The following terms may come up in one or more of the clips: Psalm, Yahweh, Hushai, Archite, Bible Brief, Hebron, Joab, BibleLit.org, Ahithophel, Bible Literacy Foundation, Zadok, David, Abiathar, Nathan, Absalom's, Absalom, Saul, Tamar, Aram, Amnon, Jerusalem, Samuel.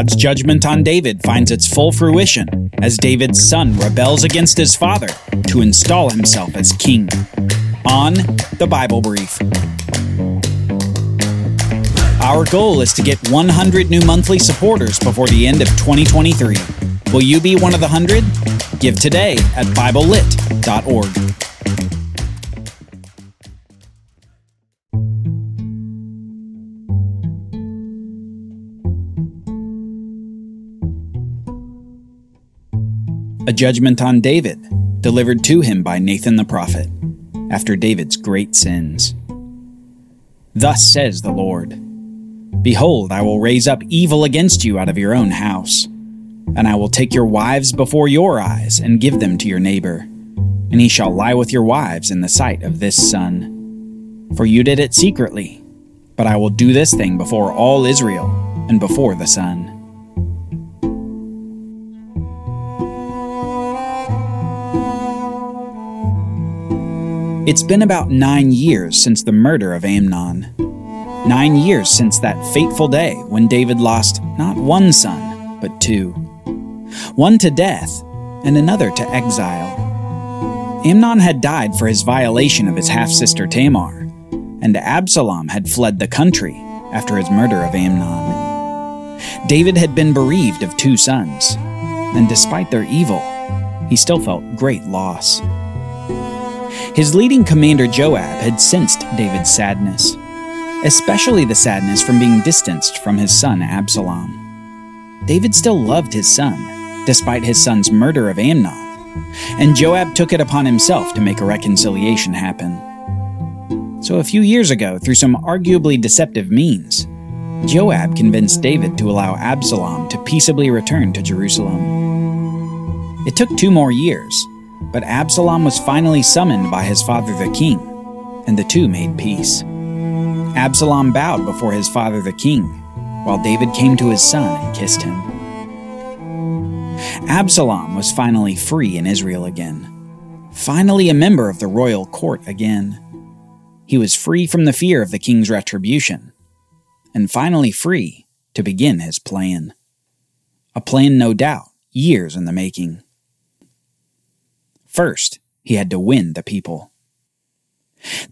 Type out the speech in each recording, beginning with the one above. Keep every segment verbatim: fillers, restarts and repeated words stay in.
God's judgment on David finds its full fruition as David's son rebels against his father to install himself as king. On the Bible Brief. Our goal is to get one hundred new monthly supporters before the end of twenty twenty-three. Will you be one of the one hundred? Give today at Bible Lit dot org. A judgment on David, delivered to him by Nathan the prophet, after David's great sins. Thus says the Lord, Behold, I will raise up evil against you out of your own house, and I will take your wives before your eyes and give them to your neighbor, and he shall lie with your wives in the sight of this son. For you did it secretly, but I will do this thing before all Israel and before the sun. It's been about nine years since the murder of Amnon. Nine years since that fateful day when David lost not one son, but two. One to death and another to exile. Amnon had died for his violation of his half-sister Tamar, and Absalom had fled the country after his murder of Amnon. David had been bereaved of two sons, and despite their evil, he still felt great loss. His leading commander Joab had sensed David's sadness, especially the sadness from being distanced from his son Absalom. David still loved his son, despite his son's murder of Amnon, and Joab took it upon himself to make a reconciliation happen. So a few years ago, through some arguably deceptive means, Joab convinced David to allow Absalom to peaceably return to Jerusalem. It took two more years, but Absalom was finally summoned by his father the king, and the two made peace. Absalom bowed before his father the king, while David came to his son and kissed him. Absalom was finally free in Israel again, finally a member of the royal court again. He was free from the fear of the king's retribution, and finally free to begin his plan. A plan, no doubt, years in the making. First, he had to win the people.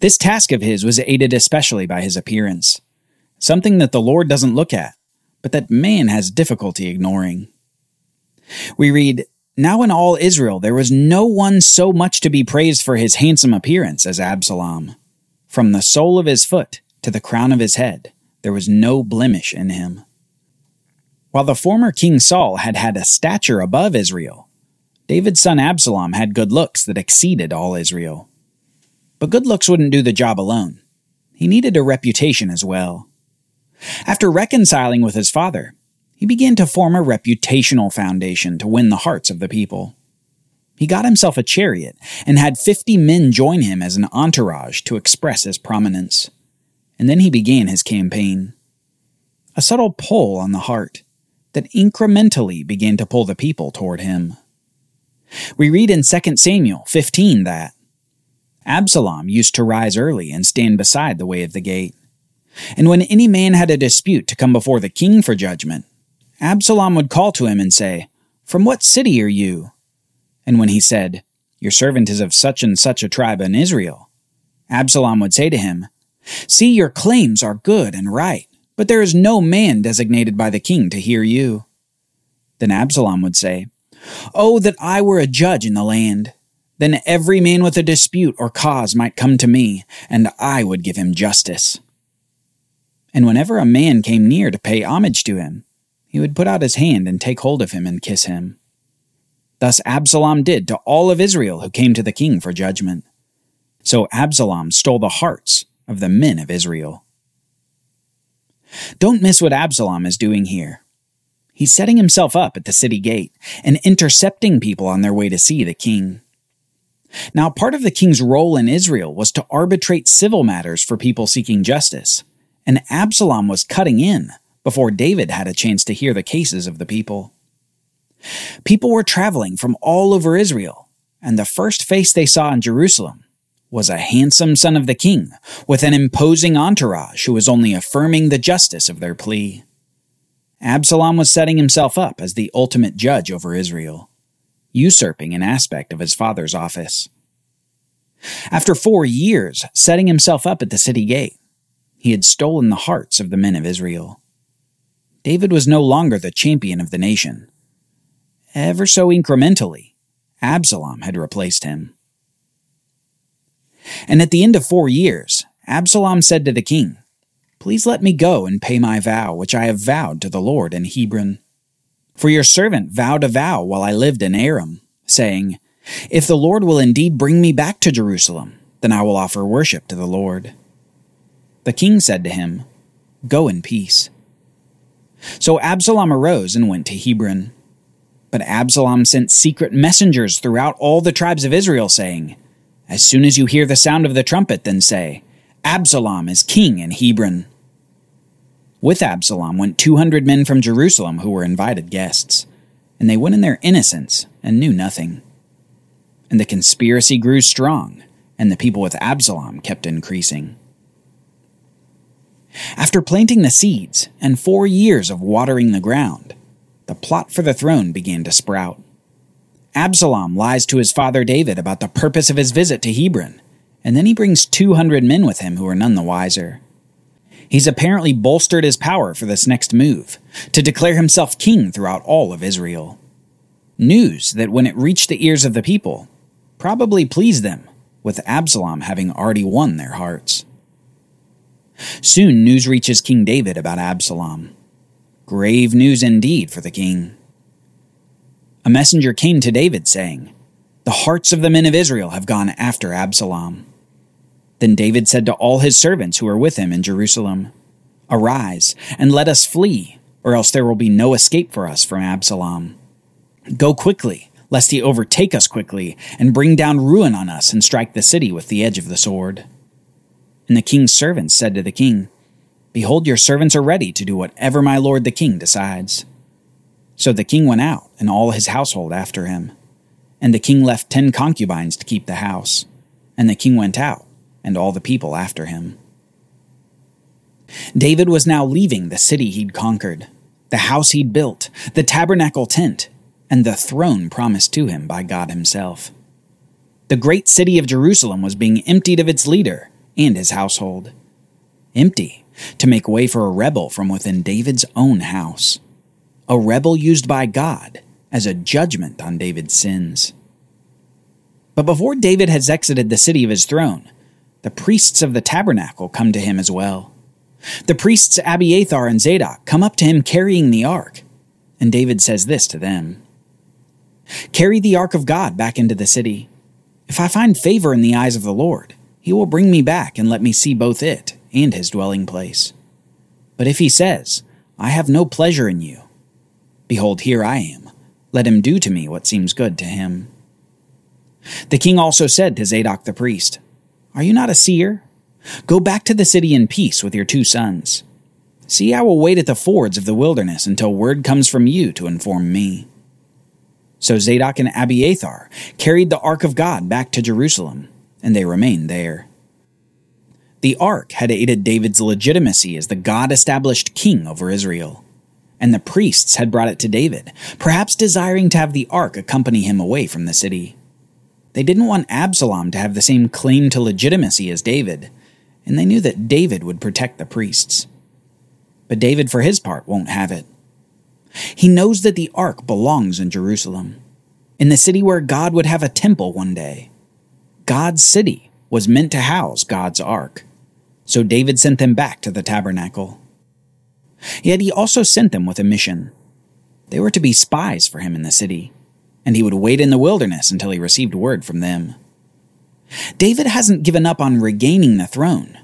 This task of his was aided especially by his appearance, something that the Lord doesn't look at, but that man has difficulty ignoring. We read, Now in all Israel there was no one so much to be praised for his handsome appearance as Absalom. From the sole of his foot to the crown of his head, there was no blemish in him. While the former king Saul had had a stature above Israel, David's son Absalom had good looks that exceeded all Israel. But good looks wouldn't do the job alone. He needed a reputation as well. After reconciling with his father, he began to form a reputational foundation to win the hearts of the people. He got himself a chariot and had fifty men join him as an entourage to express his prominence. And then he began his campaign. A subtle pull on the heart that incrementally began to pull the people toward him. We read in Second Samuel fifteen that Absalom used to rise early and stand beside the way of the gate. And when any man had a dispute to come before the king for judgment, Absalom would call to him and say, From what city are you? And when he said, Your servant is of such and such a tribe in Israel, Absalom would say to him, See, your claims are good and right, but there is no man designated by the king to hear you. Then Absalom would say, Oh, that I were a judge in the land! Then every man with a dispute or cause might come to me, and I would give him justice. And whenever a man came near to pay homage to him, he would put out his hand and take hold of him and kiss him. Thus Absalom did to all of Israel who came to the king for judgment. So Absalom stole the hearts of the men of Israel. Don't miss what Absalom is doing here. He's setting himself up at the city gate and intercepting people on their way to see the king. Now, part of the king's role in Israel was to arbitrate civil matters for people seeking justice, and Absalom was cutting in before David had a chance to hear the cases of the people. People were traveling from all over Israel, and the first face they saw in Jerusalem was a handsome son of the king with an imposing entourage who was only affirming the justice of their plea. Absalom was setting himself up as the ultimate judge over Israel, usurping an aspect of his father's office. After four years setting himself up at the city gate, he had stolen the hearts of the men of Israel. David was no longer the champion of the nation. Ever so incrementally, Absalom had replaced him. And at the end of four years, Absalom said to the king, "Please let me go and pay my vow, which I have vowed to the Lord in Hebron. For your servant vowed a vow while I lived in Aram, saying, 'If the Lord will indeed bring me back to Jerusalem, then I will offer worship to the Lord.'" The king said to him, "Go in peace." So Absalom arose and went to Hebron. But Absalom sent secret messengers throughout all the tribes of Israel, saying, "As soon as you hear the sound of the trumpet, then say, 'Absalom is king in Hebron.'" With Absalom went two hundred men from Jerusalem who were invited guests, and they went in their innocence and knew nothing. And the conspiracy grew strong, and the people with Absalom kept increasing. After planting the seeds and four years of watering the ground, the plot for the throne began to sprout. Absalom lies to his father David about the purpose of his visit to Hebron, and then he brings two hundred men with him who are none the wiser. He's apparently bolstered his power for this next move, to declare himself king throughout all of Israel. News that when it reached the ears of the people, probably pleased them, with Absalom having already won their hearts. Soon news reaches King David about Absalom. Grave news indeed for the king. A messenger came to David saying, "The hearts of the men of Israel have gone after Absalom." Then David said to all his servants who were with him in Jerusalem, "Arise, and let us flee, or else there will be no escape for us from Absalom. Go quickly, lest he overtake us quickly, and bring down ruin on us and strike the city with the edge of the sword." And the king's servants said to the king, "Behold, your servants are ready to do whatever my lord the king decides." So the king went out, and all his household after him. And the king left ten concubines to keep the house. And the king went out, and all the people after him. David was now leaving the city he'd conquered, the house he'd built, the tabernacle tent, and the throne promised to him by God himself. The great city of Jerusalem was being emptied of its leader and his household. Empty to make way for a rebel from within David's own house. A rebel used by God as a judgment on David's sins. But before David has exited the city of his throne, the priests of the tabernacle come to him as well. The priests Abiathar and Zadok come up to him carrying the ark, and David says this to them, "Carry the ark of God back into the city. If I find favor in the eyes of the Lord, he will bring me back and let me see both it and his dwelling place. But if he says, 'I have no pleasure in you,' behold, here I am. Let him do to me what seems good to him." The king also said to Zadok the priest, "Are you not a seer? Go back to the city in peace with your two sons. See, I will wait at the fords of the wilderness until word comes from you to inform me." So Zadok and Abiathar carried the ark of God back to Jerusalem, and they remained there. The ark had aided David's legitimacy as the God-established king over Israel, and the priests had brought it to David, perhaps desiring to have the ark accompany him away from the city. They didn't want Absalom to have the same claim to legitimacy as David, and they knew that David would protect the priests. But David, for his part, won't have it. He knows that the ark belongs in Jerusalem, in the city where God would have a temple one day. God's city was meant to house God's ark, so David sent them back to the tabernacle. Yet he also sent them with a mission. They were to be spies for him in the city, and he would wait in the wilderness until he received word from them. David hasn't given up on regaining the throne,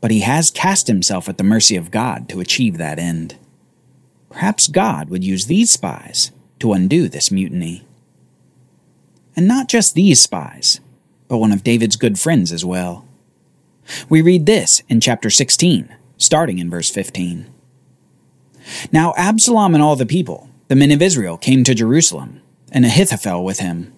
but he has cast himself at the mercy of God to achieve that end. Perhaps God would use these spies to undo this mutiny. And not just these spies, but one of David's good friends as well. We read this in chapter sixteen, starting in verse fifteen. "Now Absalom and all the people, the men of Israel, came to Jerusalem, and Ahithophel with him.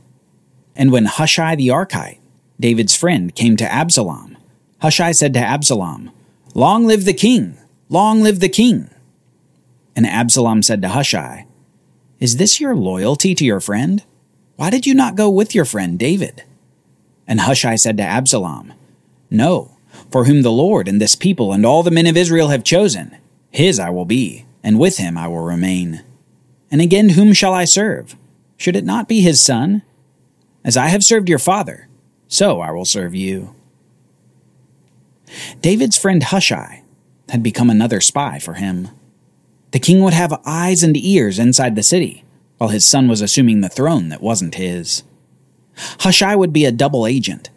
And when Hushai the Archite, David's friend, came to Absalom, Hushai said to Absalom, 'Long live the king! Long live the king!' And Absalom said to Hushai, "Is this your loyalty to your friend? Why did you not go with your friend David?" And Hushai said to Absalom, "No, for whom the Lord and this people and all the men of Israel have chosen, his I will be, and with him I will remain. And again, whom shall I serve? Should it not be his son? As I have served your father, so I will serve you." David's friend Hushai had become another spy for him. The king would have eyes and ears inside the city, while his son was assuming the throne that wasn't his. Hushai would be a double agent,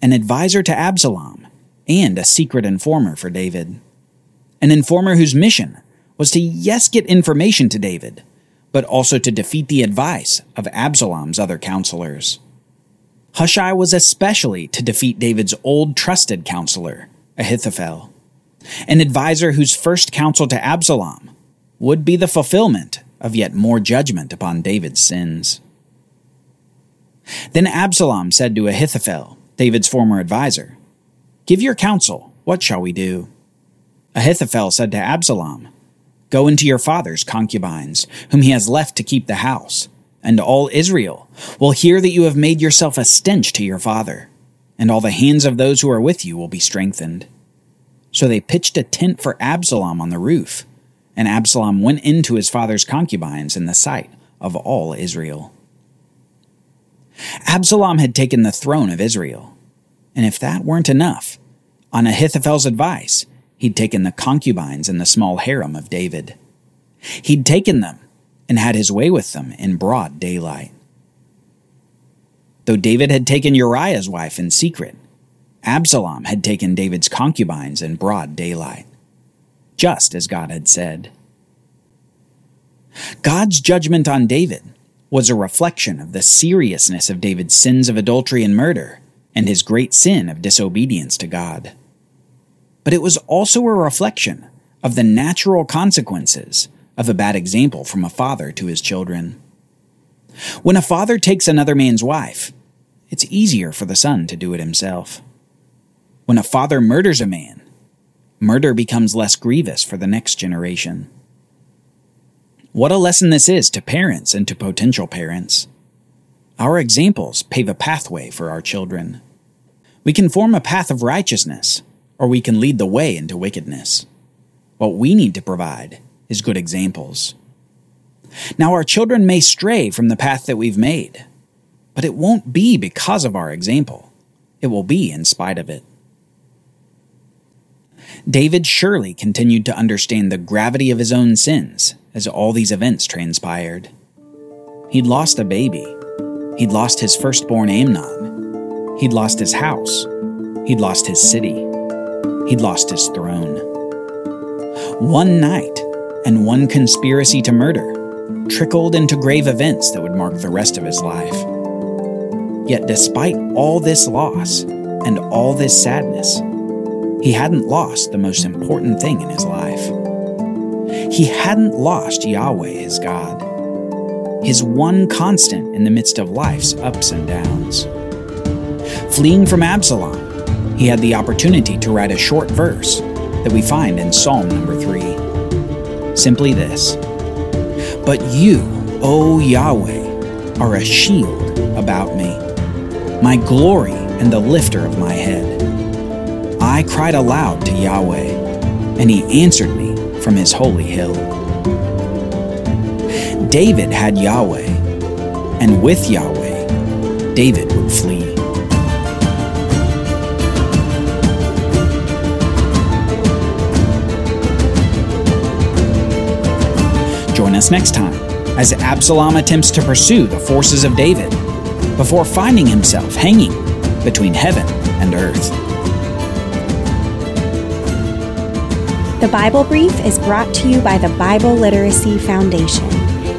an advisor to Absalom, and a secret informer for David. An informer whose mission was to, yes, get information to David, but also to defeat the advice of Absalom's other counselors. Hushai was especially to defeat David's old trusted counselor, Ahithophel, an advisor whose first counsel to Absalom would be the fulfillment of yet more judgment upon David's sins. Then Absalom said to Ahithophel, David's former advisor, "Give your counsel, what shall we do?" Ahithophel said to Absalom, "Go into your father's concubines, whom he has left to keep the house, and all Israel will hear that you have made yourself a stench to your father, and all the hands of those who are with you will be strengthened." So they pitched a tent for Absalom on the roof, and Absalom went into his father's concubines in the sight of all Israel. Absalom had taken the throne of Israel, and if that weren't enough, on Ahithophel's advice, he'd taken the concubines in the small harem of David. He'd taken them and had his way with them in broad daylight. Though David had taken Uriah's wife in secret, Absalom had taken David's concubines in broad daylight, just as God had said. God's judgment on David was a reflection of the seriousness of David's sins of adultery and murder, and his great sin of disobedience to God. But it was also a reflection of the natural consequences of a bad example from a father to his children. When a father takes another man's wife, it's easier for the son to do it himself. When a father murders a man, murder becomes less grievous for the next generation. What a lesson this is to parents and to potential parents. Our examples pave a pathway for our children. We can form a path of righteousness, or we can lead the way into wickedness. What we need to provide is good examples. Now, our children may stray from the path that we've made, but it won't be because of our example. It will be in spite of it. David surely continued to understand the gravity of his own sins as all these events transpired. He'd lost a baby. He'd lost his firstborn Amnon. He'd lost his house. He'd lost his city. He'd lost his throne. One night, and one conspiracy to murder trickled into grave events that would mark the rest of his life. Yet despite all this loss and all this sadness, he hadn't lost the most important thing in his life. He hadn't lost Yahweh, his God, his one constant in the midst of life's ups and downs. Fleeing from Absalom, he had the opportunity to write a short verse that we find in Psalm number three. Simply this: "But you, O Yahweh, are a shield about me, my glory and the lifter of my head. I cried aloud to Yahweh, and he answered me from his holy hill." David had Yahweh, and with Yahweh, David would flee. Join us next time as Absalom attempts to pursue the forces of David before finding himself hanging between heaven and earth. The Bible Brief is brought to you by the Bible Literacy Foundation,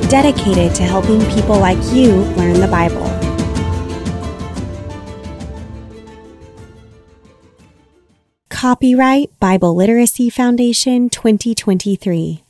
dedicated to helping people like you learn the Bible. Copyright Bible Literacy Foundation twenty twenty-three.